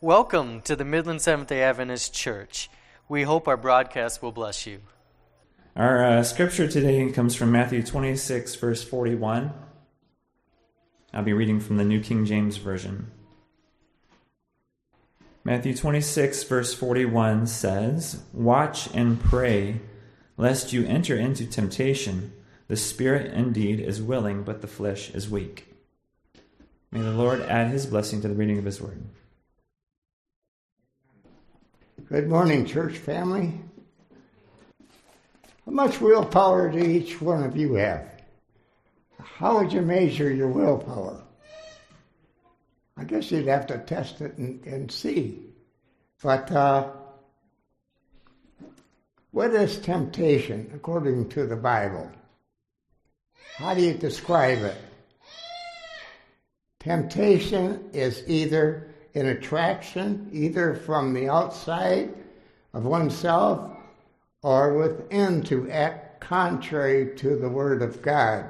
Welcome to the Midland Seventh-day Adventist Church. We hope our broadcast will bless you. Our scripture today comes from Matthew 26, verse 41. I'll be reading from the New King James Version. Matthew 26, verse 41 says, "Watch and pray, lest you enter into temptation. The spirit indeed is willing, but the flesh is weak." May the Lord add his blessing to the reading of his word. Good morning, church family. How much willpower do each one of you have? How would you measure your willpower? I guess you'd have to test it and see. But what is temptation according to the Bible? How do you describe it? Temptation is either an attraction, either from the outside of oneself or within, to act contrary to the Word of God.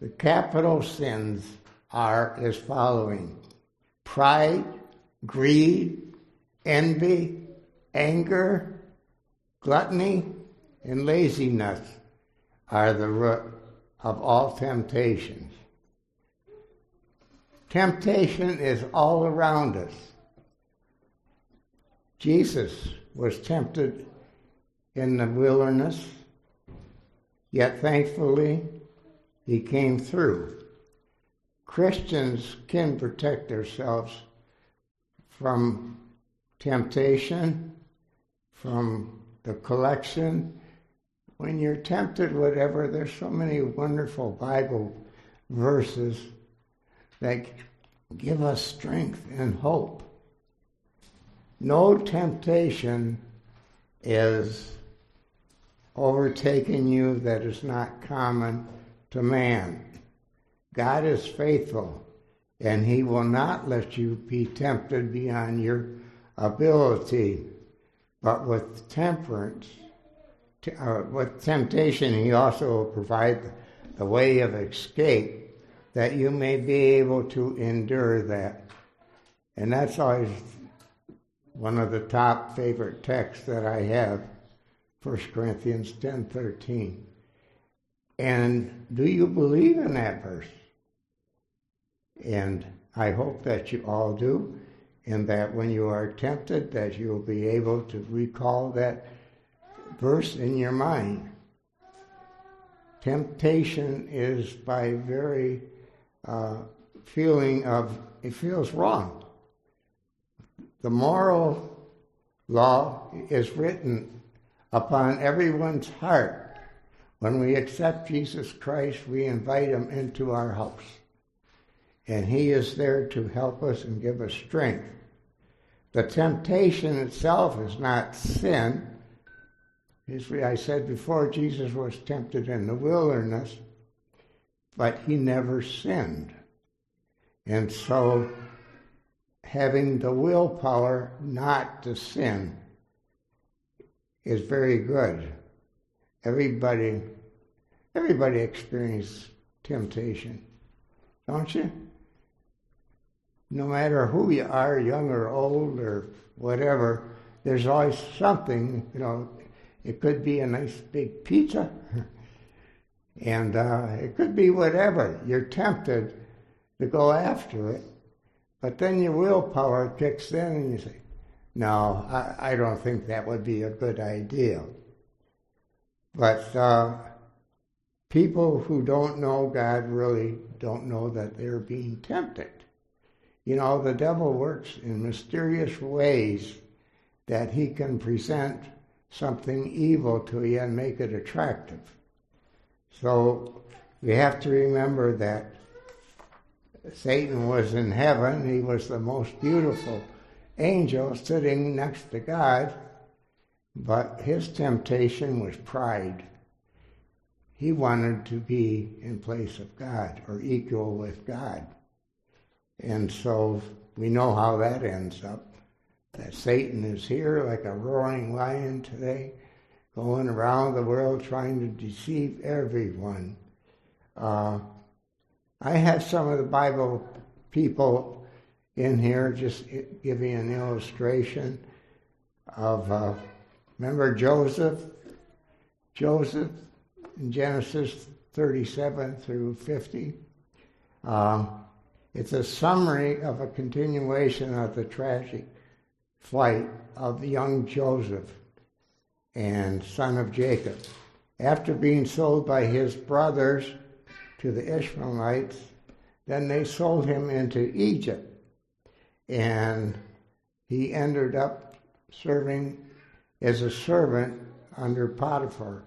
The capital sins are as following: pride, greed, envy, anger, gluttony, and laziness are the root of all temptations. Temptation is all around us. Jesus was tempted in the wilderness, yet thankfully he came through. Christians can protect themselves from temptation, from the collection. When you're tempted, whatever, there's so many wonderful Bible verses that give us strength and hope. No temptation is overtaking you that is not common to man. God is faithful, and he will not let you be tempted beyond your ability. But with temptation, he also will provide the way of escape, that you may be able to endure that. And that's always one of the top favorite texts that I have, 1 Corinthians 10:13. And do you believe in that verse? And I hope that you all do, and that when you are tempted, that you'll be able to recall that verse in your mind. Temptation is by very feeling of, it feels wrong. The moral law is written upon everyone's heart. When we accept Jesus Christ, we invite him into our house. And he is there to help us and give us strength. The temptation itself is not sin. As I said before, Jesus was tempted in the wilderness, but he never sinned. And so, having the willpower not to sin is very good. Everybody experiences temptation, don't you? No matter who you are, young or old or whatever, there's always something, it could be a nice big pizza, and it could be whatever. You're tempted to go after it, but then your willpower kicks in and you say, no, I don't think that would be a good idea. But people who don't know God really don't know that they're being tempted. The devil works in mysterious ways that he can present something evil to you and make it attractive. So we have to remember that Satan was in heaven. He was the most beautiful angel sitting next to God. But his temptation was pride. He wanted to be in place of God or equal with God. And so we know how that ends up. That Satan is here like a roaring lion today, going around the world trying to deceive everyone. I have some of the Bible people in here, just giving an illustration of, remember Joseph? Joseph in Genesis 37 through 50. It's a summary of a continuation of the tragic flight of young Joseph and son of Jacob. After being sold by his brothers to the Ishmaelites, then they sold him into Egypt. And he ended up serving as a servant under Potiphar.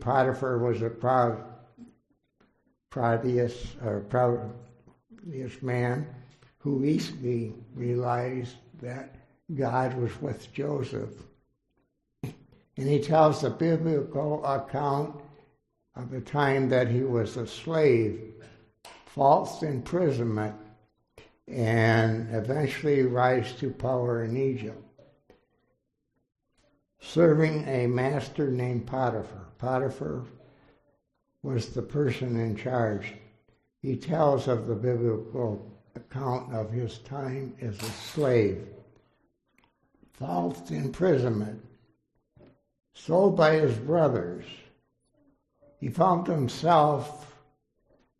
Potiphar was a proud man who easily realized that God was with Joseph. And he tells the biblical account of the time that he was a slave, false imprisonment, and eventually rise to power in Egypt, serving a master named Potiphar. Potiphar was the person in charge. He tells of the biblical account of his time as a slave, false imprisonment, sold by his brothers. He found himself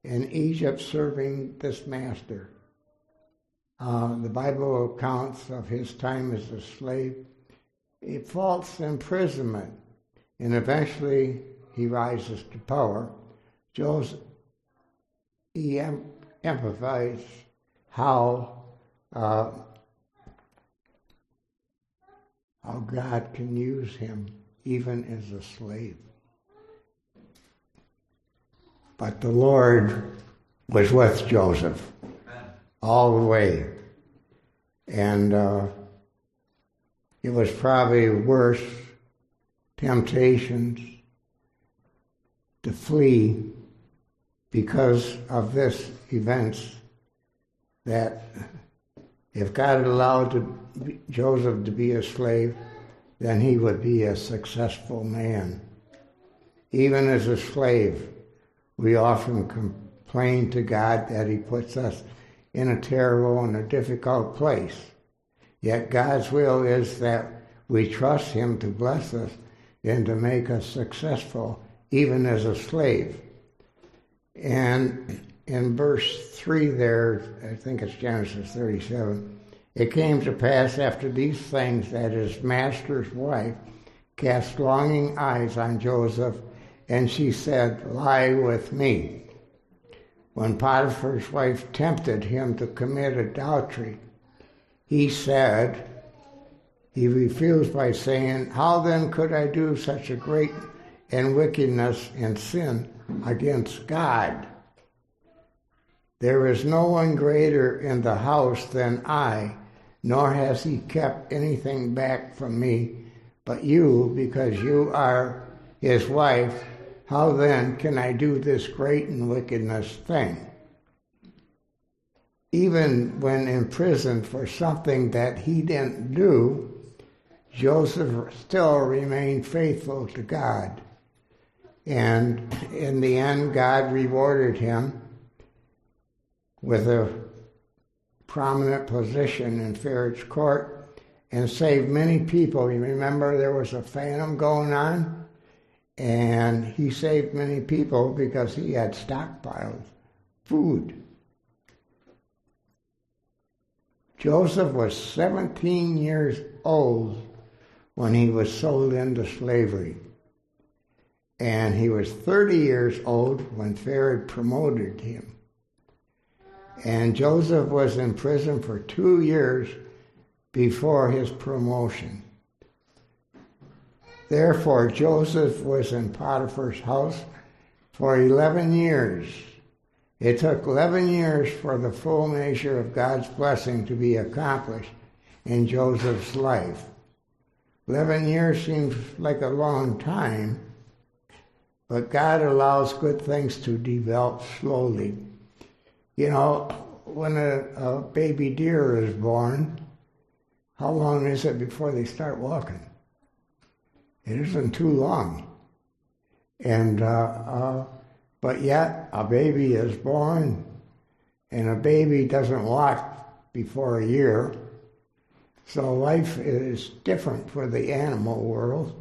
in Egypt serving this master. The Bible accounts of his time as a slave, a false imprisonment, and eventually he rises to power. Joseph, he emphasizes how God can use him even as a slave. But the Lord was with Joseph all the way. And it was probably worse temptations to flee because of this events, that if God allowed Joseph to be a slave, then he would be a successful man. Even as a slave, we often complain to God that he puts us in a terrible and a difficult place. Yet God's will is that we trust him to bless us and to make us successful, even as a slave. And in verse 3 there, I think it's Genesis 37, it came to pass after these things that his master's wife cast longing eyes on Joseph, and she said, "Lie with me." When Potiphar's wife tempted him to commit adultery, he refused by saying, "How then could I do such a great and wickedness and sin against God? There is no one greater in the house than I, nor has he kept anything back from me but you, because you are his wife. How then can I do this great and wickedness thing?" Even when imprisoned for something that he didn't do, Joseph still remained faithful to God. And in the end, God rewarded him with a prominent position in Pharaoh's court and saved many people. You remember there was a famine going on? And he saved many people because he had stockpiled food. Joseph was 17 years old when he was sold into slavery. And he was 30 years old when Pharaoh promoted him. And Joseph was in prison for 2 years before his promotion. Therefore, Joseph was in Potiphar's house for 11 years. It took 11 years for the full measure of God's blessing to be accomplished in Joseph's life. 11 years seems like a long time, but God allows good things to develop slowly. You know, when a baby deer is born, how long is it before they start walking? It isn't too long, and but yet a baby is born, and a baby doesn't walk before a year. So life is different for the animal world.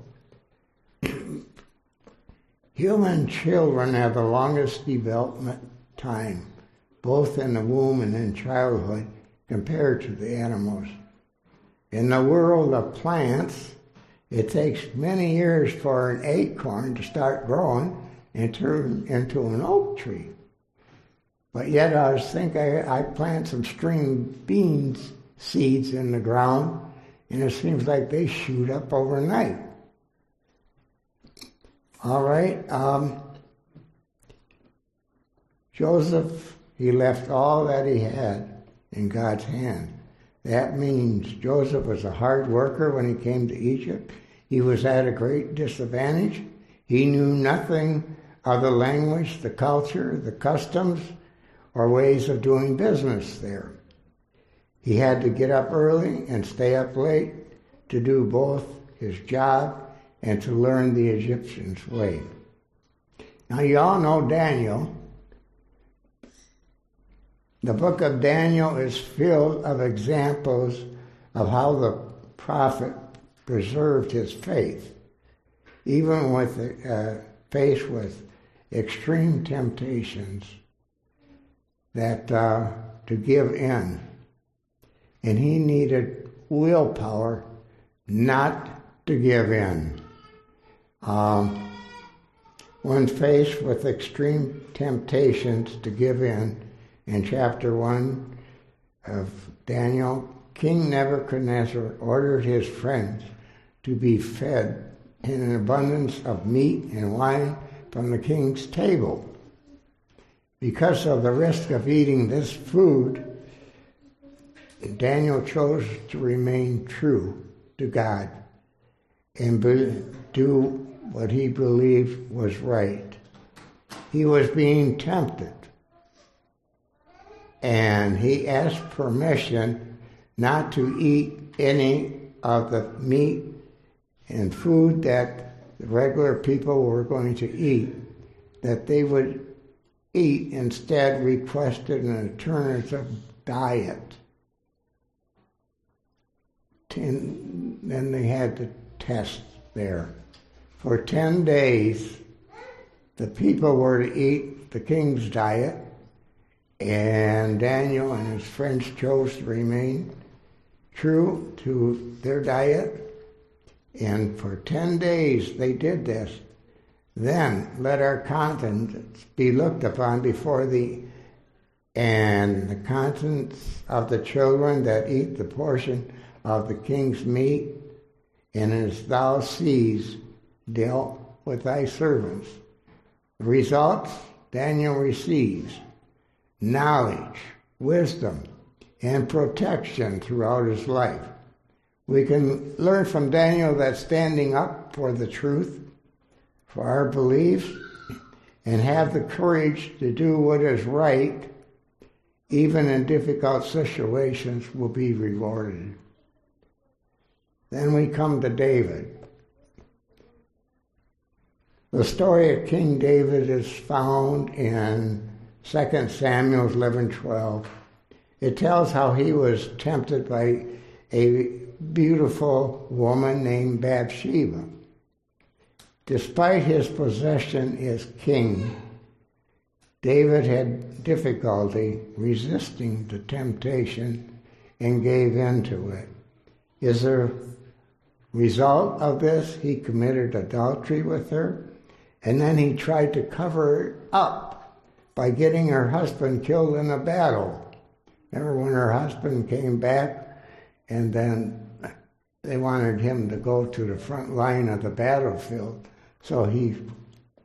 Human children have the longest development time, both in the womb and in childhood, compared to the animals. In the world of plants, it takes many years for an acorn to start growing and turn into an oak tree. But yet I plant some string beans seeds in the ground, and it seems like they shoot up overnight. All right, Joseph, he left all that he had in God's hand. That means Joseph was a hard worker when he came to Egypt. He was at a great disadvantage. He knew nothing of the language, the culture, the customs, or ways of doing business there. He had to get up early and stay up late to do both his job and to learn the Egyptians' way. Now, you all know Daniel. The book of Daniel is filled of examples of how the prophet preserved his faith, even with faced with extreme temptations that to give in. And he needed willpower not to give in. When faced with extreme temptations to give in chapter 1 of Daniel, King Nebuchadnezzar ordered his friends to be fed in an abundance of meat and wine from the king's table. Because of the risk of eating this food, Daniel chose to remain true to God and do what he believed was right. He was being tempted, and he asked permission not to eat any of the meat and food that the regular people were going to eat, that they would eat. Instead, requested an alternative diet. And then they had to test there. For 10 days, the people were to eat the king's diet, and Daniel and his friends chose to remain true to their diet. And for 10 days they did this. Then let our conscience be looked upon before thee, and the conscience of the children that eat the portion of the king's meat, and as thou seest, dealt with thy servants. The results Daniel receives: knowledge, wisdom, and protection throughout his life. We can learn from Daniel that standing up for the truth, for our beliefs, and have the courage to do what is right, even in difficult situations, will be rewarded. Then we come to David. The story of King David is found in 2 Samuel 11:12. It tells how he was tempted by a beautiful woman named Bathsheba. Despite his possession as king, David had difficulty resisting the temptation and gave in to it. Is there result of this? He committed adultery with her, and then he tried to cover it up by getting her husband killed in a battle. Remember when her husband came back, and then they wanted him to go to the front line of the battlefield so he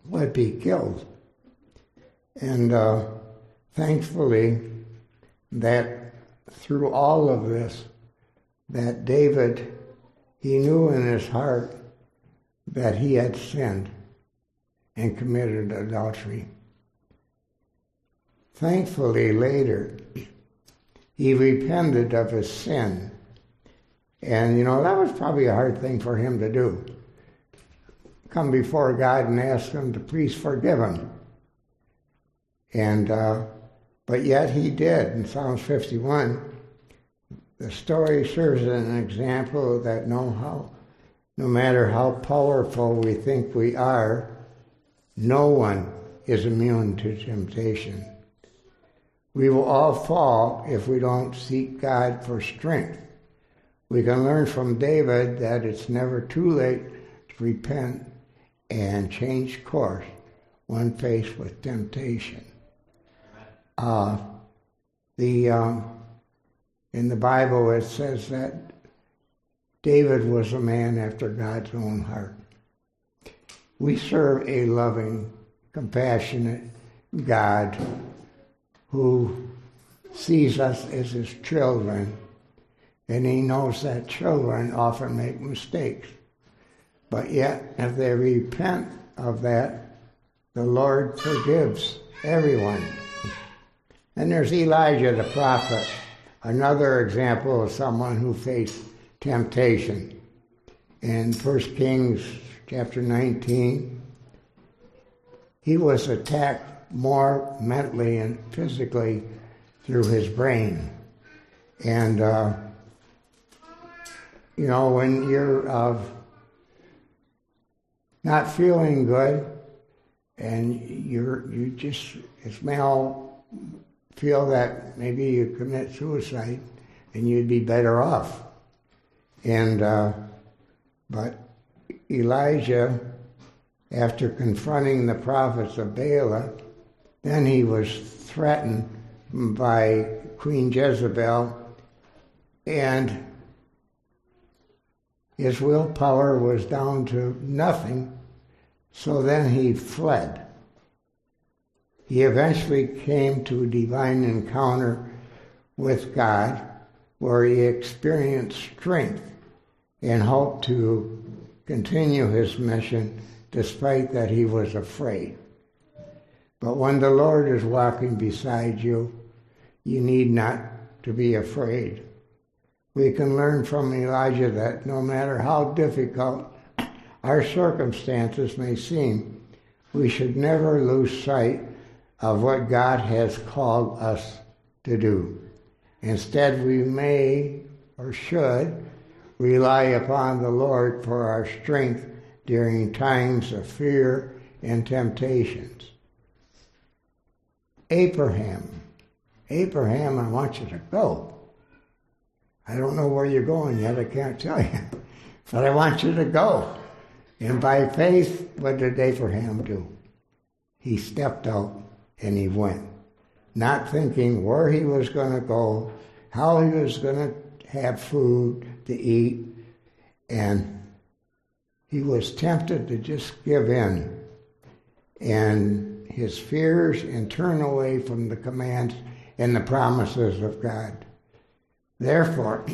would be killed. And thankfully, that through all of this, that David, he knew in his heart that he had sinned and committed adultery. Thankfully, later, he repented of his sin. And, you know, that was probably a hard thing for him to do. Come before God and ask him to please forgive him. And, but yet he did. In Psalms 51, The story serves as an example that no matter how powerful we think we are, no one is immune to temptation. We will all fall if we don't seek God for strength. We can learn from David that it's never too late to repent and change course when faced with temptation. In the Bible it says that David was a man after God's own heart. We serve a loving, compassionate God who sees us as his children, and he knows that children often make mistakes. But yet, if they repent of that, the Lord forgives everyone. And there's Elijah the prophet, another example of someone who faced temptation. In 1 Kings chapter 19, he was attacked more mentally and physically through his brain. And, when you're not feeling good, and you may all feel that maybe you commit suicide and you'd be better off. And, but Elijah, after confronting the prophets of Baal, then he was threatened by Queen Jezebel, and his willpower was down to nothing, so then he fled. He eventually came to a divine encounter with God, where he experienced strength and hope to continue his mission despite that he was afraid. But when the Lord is walking beside you, you need not to be afraid. We can learn from Elijah that no matter how difficult our circumstances may seem, we should never lose sight of what God has called us to do. Instead, we may or should rely upon the Lord for our strength during times of fear and temptations. Abraham, I want you to go. I don't know where you're going yet, I can't tell you, but I want you to go. And by faith, what did Abraham do? He stepped out and he went, not thinking where he was going to go, how he was going to have food to eat, and he was tempted to just give in, and his fears, and turn away from the commands and the promises of God. Therefore,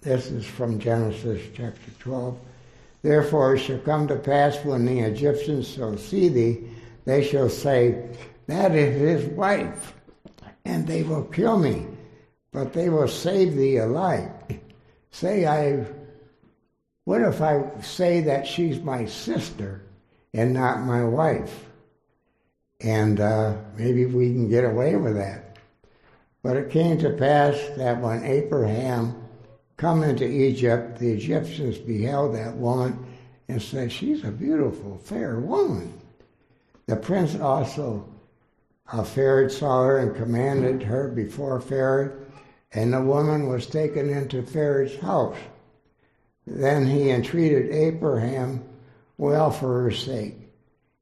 this is from Genesis chapter 12, therefore it shall come to pass when the Egyptians shall see thee, they shall say, that is his wife, and they will kill me, but they will save thee alive. What if I say that she's my sister and not my wife? And maybe we can get away with that. But it came to pass that when Abraham come into Egypt, the Egyptians beheld that woman and said, she's a beautiful, fair woman. The prince also of Pharaoh saw her and commanded her before Pharaoh, and the woman was taken into Pharaoh's house. Then he entreated Abraham well for her sake.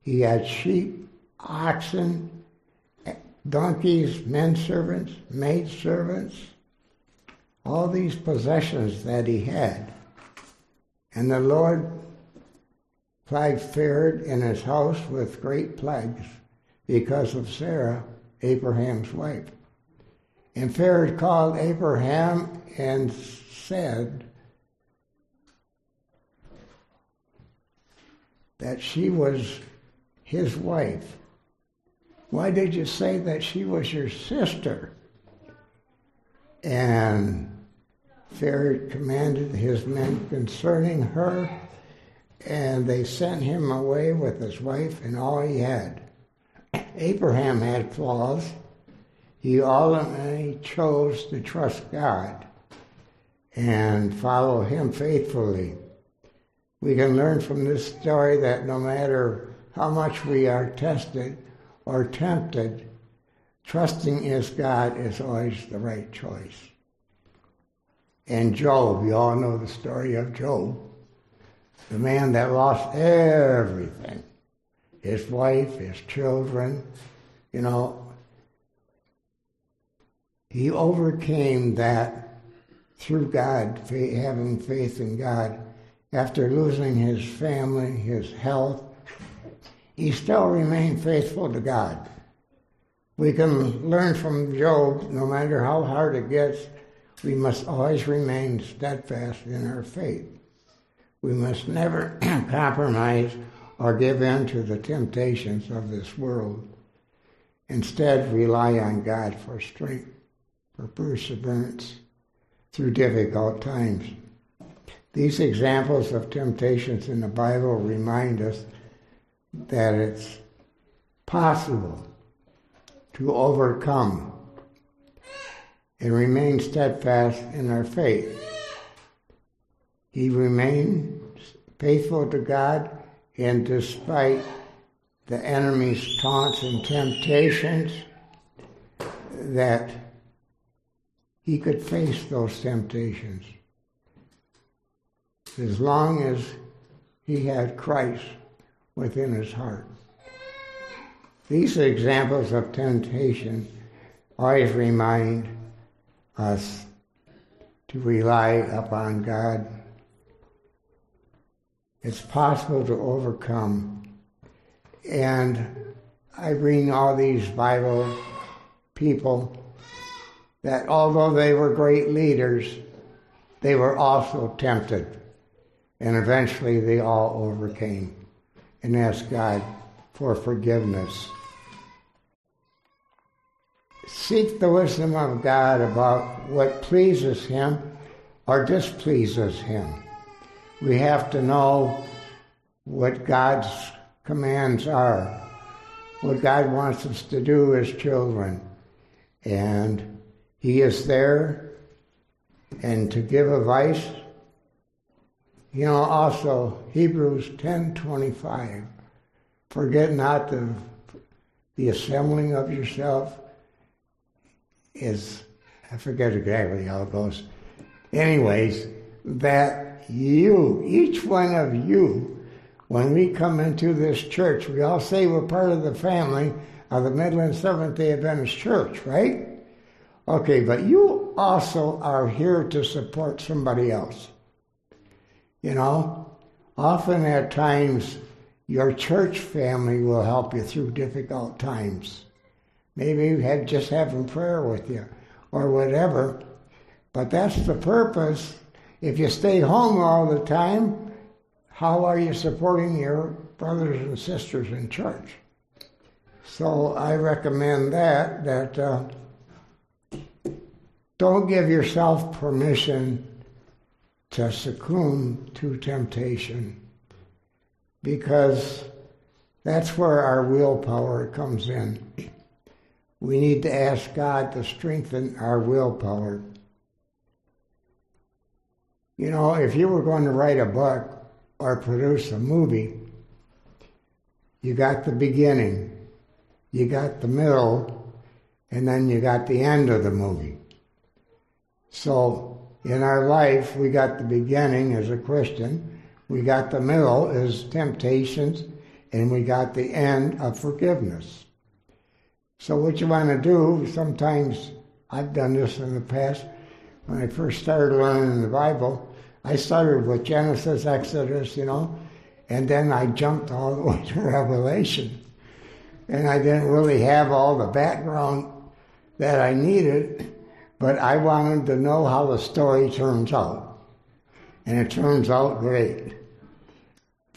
He had sheep, oxen, donkeys, men servants, maid servants, all these possessions that he had. And the Lord plagued Pharaoh in his house with great plagues because of Sarah, Abraham's wife. And Pharaoh called Abraham and said that she was his wife. Why did you say that she was your sister? And Pharaoh commanded his men concerning her, and they sent him away with his wife and all he had. Abraham had flaws. He ultimately chose to trust God. and follow him faithfully. We can learn from this story that no matter how much we are tested or tempted, trusting in God is always the right choice. And Job, you all know the story of Job, the man that lost everything, his wife, his children, you know. He overcame that through God, having faith in God. After losing his family, his health, he still remained faithful to God. We can learn from Job, no matter how hard it gets, we must always remain steadfast in our faith. We must never compromise or give in to the temptations of this world. Instead, rely on God for strength, for perseverance through difficult times. These examples of temptations in the Bible remind us that it's possible to overcome and remain steadfast in our faith. He remained faithful to God, and despite the enemy's taunts and temptations, that he could face those temptations. As long as he had Christ within his heart. These examples of temptation always remind us to rely upon God. It's possible to overcome. And I bring all these Bible people that although they were great leaders, they were also tempted. And eventually they all overcame and asked God for forgiveness. Seek the wisdom of God about what pleases him or displeases him. We have to know what God's commands are, what God wants us to do as children. And he is there and to give advice. You know, also, Hebrews 10:25, forget not the assembling of yourself is, I forget exactly how it goes. Anyways, that you, each one of you, when we come into this church, we all say we're part of the family of the Midland Seventh-day Adventist Church, right? Okay, but you also are here to support somebody else. You know, often at times, your church family will help you through difficult times. Maybe just having prayer with you or whatever. But that's the purpose. If you stay home all the time, how are you supporting your brothers and sisters in church? So I recommend that don't give yourself permission to succumb to temptation, because that's where our willpower comes in. We need to ask God to strengthen our willpower. You know, if you were going to write a book or produce a movie, you got the beginning, you got the middle, and then you got the end of the movie. So, in our life, we got the beginning as a Christian, we got the middle as temptations, and we got the end of forgiveness. So what you want to do, sometimes, I've done this in the past, when I first started learning the Bible, I started with Genesis, Exodus, you know, and then I jumped all the way to Revelation. And I didn't really have all the background that I needed, but I wanted to know how the story turns out. And it turns out great.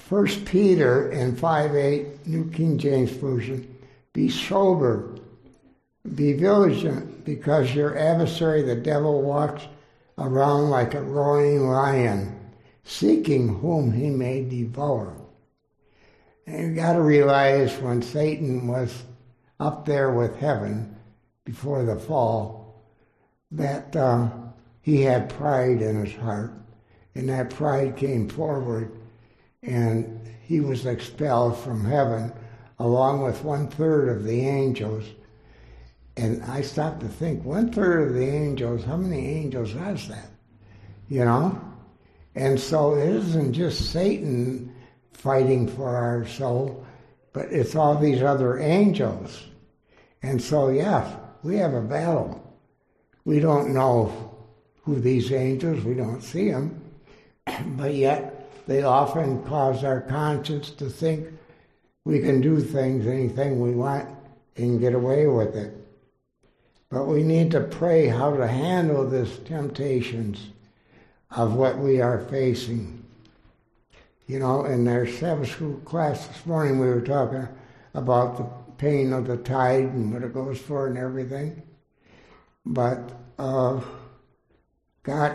1 Peter in 5:8, New King James Version, be sober, be vigilant, because your adversary, the devil, walks around like a roaring lion, seeking whom he may devour. And you've got to realize when Satan was up there with heaven before the fall, that he had pride in his heart, and that pride came forward, and he was expelled from heaven along with 1/3 of the angels. And I stopped to think, 1/3 of the angels, how many angels has that? You know? And so it isn't just Satan fighting for our soul, but it's all these other angels. And so, yeah, we have a battle. We don't know who these angels, we don't see them, but yet they often cause our conscience to think we can do things, anything we want, and get away with it. But we need to pray how to handle these temptations of what we are facing. You know, in our Sabbath school class this morning, we were talking about the pain of the tide and what it goes for and everything. But God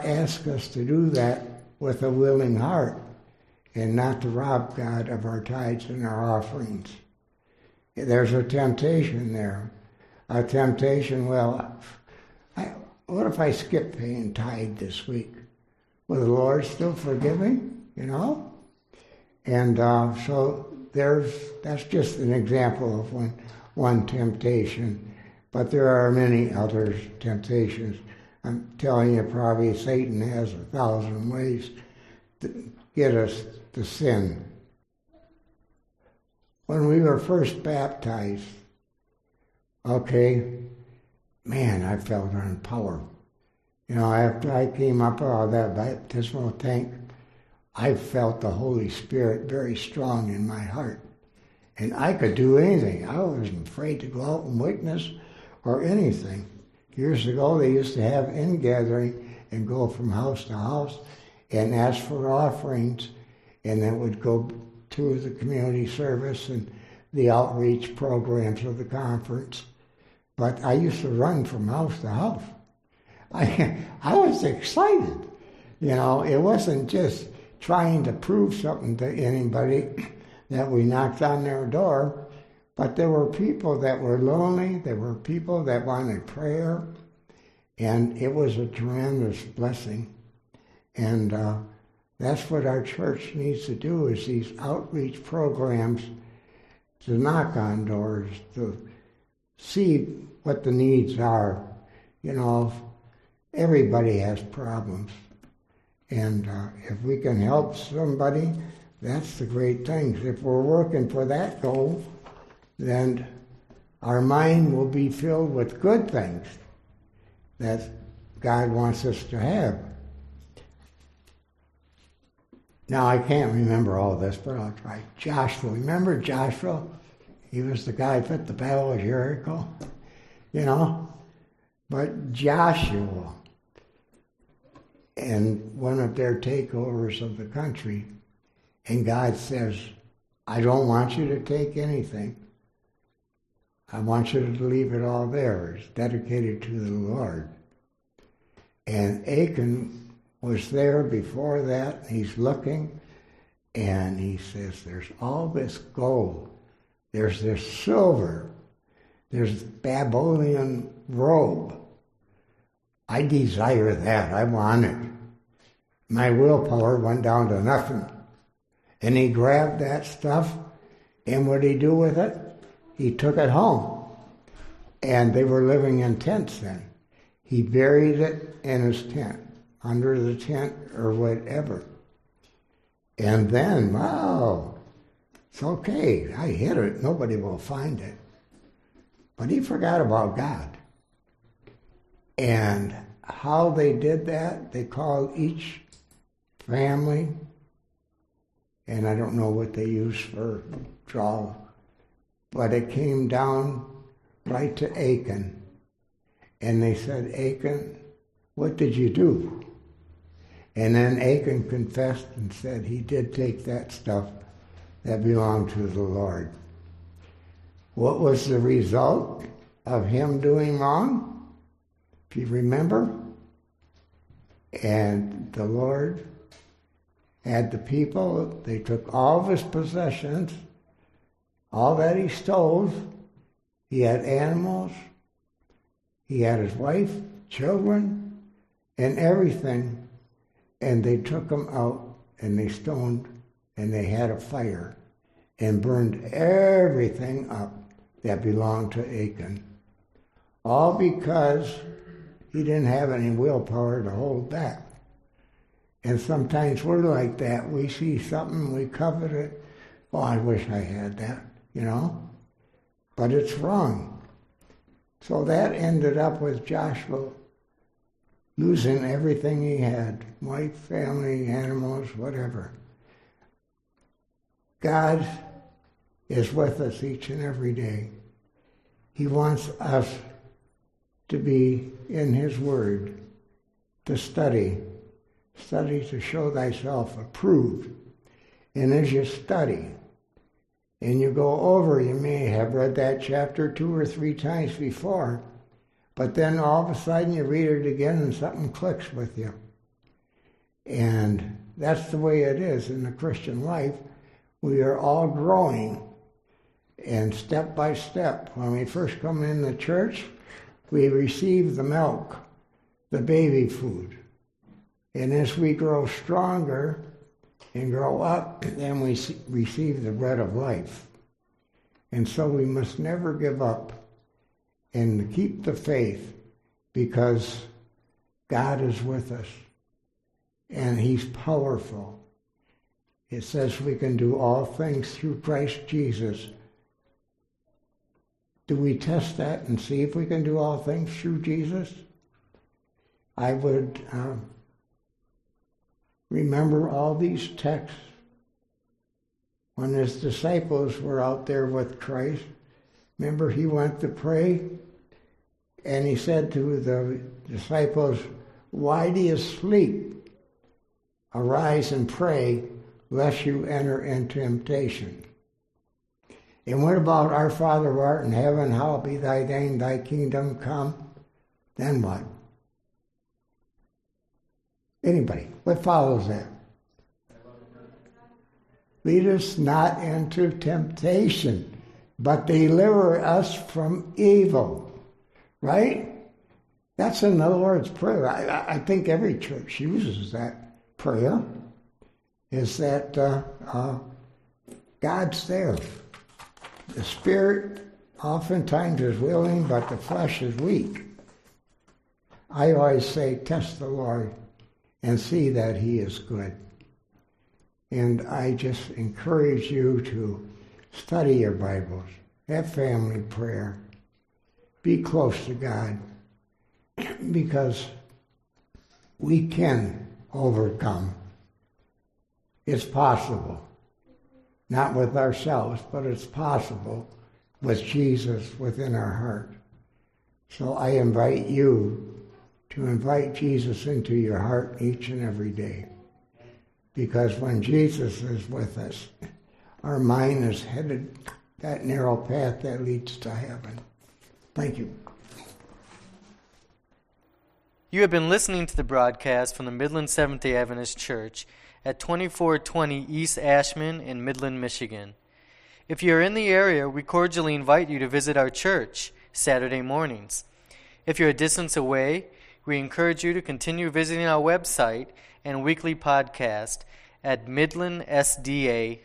asks us to do that with a willing heart and not to rob God of our tithes and our offerings. There's a temptation there. A temptation, well, what if I skip paying tithe this week? Will the Lord still forgive me? You know? And so that's just an example of one temptation. But there are many other temptations. I'm telling you, probably Satan has 1,000 ways to get us to sin. When we were first baptized, okay, man, I felt empowered. You know, after I came up out of that baptismal tank, I felt the Holy Spirit very strong in my heart. And I could do anything. I wasn't afraid to go out and witness or anything. Years ago, they used to have ingathering and go from house to house and ask for offerings, and then would go to the community service and the outreach programs of the conference. But I used to run from house to house. I was excited. You know, it wasn't just trying to prove something to anybody that we knocked on their door, but there were people that were lonely, there were people that wanted prayer, and it was a tremendous blessing. And that's what our church needs to do, is these outreach programs, to knock on doors, to see what the needs are. You know, everybody has problems. And if we can help somebody, that's the great thing. If we're working for that goal, then our mind will be filled with good things that God wants us to have. Now, I can't remember all this, but I'll try. Joshua, remember Joshua? He was the guy that the Battle of Jericho, you know? But Joshua, and one of their takeovers of the country, and God says, I don't want you to take anything. I want you to leave it all there. It's dedicated to the Lord. And Achan was there before that. He's looking, and he says, there's all this gold. There's this silver. There's Babylonian robe. I desire that. I want it. My willpower went down to nothing. And he grabbed that stuff, and what did he do with it? He took it home. And they were living in tents then. He buried it in his tent, under the tent or whatever. And then, wow, it's okay, I hid it, nobody will find it. But he forgot about God. And how they did that, they called each family, and I don't know what they used for draw, but it came down right to Achan. And they said, Achan, what did you do? And then Achan confessed and said he did take that stuff that belonged to the Lord. What was the result of him doing wrong? If you remember, and the Lord had the people, they took all of his possessions, all that he stole. He had animals, he had his wife, children, and everything, and they took them out, and they stoned, and they had a fire, and burned everything up that belonged to Achan, all because he didn't have any willpower to hold back. And sometimes we're like that. We see something, we covet it. Oh, I wish I had that, you know? But it's wrong. So that ended up with Joshua losing everything he had, wife, family, animals, whatever. God is with us each and every day. He wants us to be in His Word, to study to show thyself approved. And as you study, and you go over, you may have read that chapter 2 or 3 times before, but then all of a sudden you read it again and something clicks with you. And that's the way it is in the Christian life. We are all growing, and step by step. When we first come in the church, we receive the milk, the baby food. And as we grow stronger and grow up, then we receive the bread of life. And so we must never give up and keep the faith, because God is with us and He's powerful. It says we can do all things through Christ Jesus. Do we test that and see if we can do all things through Jesus? I would remember all these texts. When His disciples were out there with Christ, remember He went to pray, and He said to the disciples, "Why do you sleep? Arise and pray, lest you enter into temptation." And what about our Father who art in heaven, hallowed be thy name, thy kingdom come? Then what? Anybody, what follows that? Lead us not into temptation, but deliver us from evil. Right? That's in the Lord's Prayer. I think every church uses that prayer. Is that God's there. The spirit oftentimes is willing, but the flesh is weak. I always say, test the Lord and see that He is good. And I just encourage you to study your Bibles, have family prayer, be close to God, because we can overcome. It's possible. Not with ourselves, but it's possible with Jesus within our heart. So I invite you to invite Jesus into your heart each and every day. Because when Jesus is with us, our mind is headed that narrow path that leads to heaven. Thank you. You have been listening to the broadcast from the Midland Seventh-day Adventist Church at 2420 East Ashman in Midland, Michigan. If you are in the area, we cordially invite you to visit our church Saturday mornings. If you're a distance away, we encourage you to continue visiting our website and weekly podcast at midlandsda.org.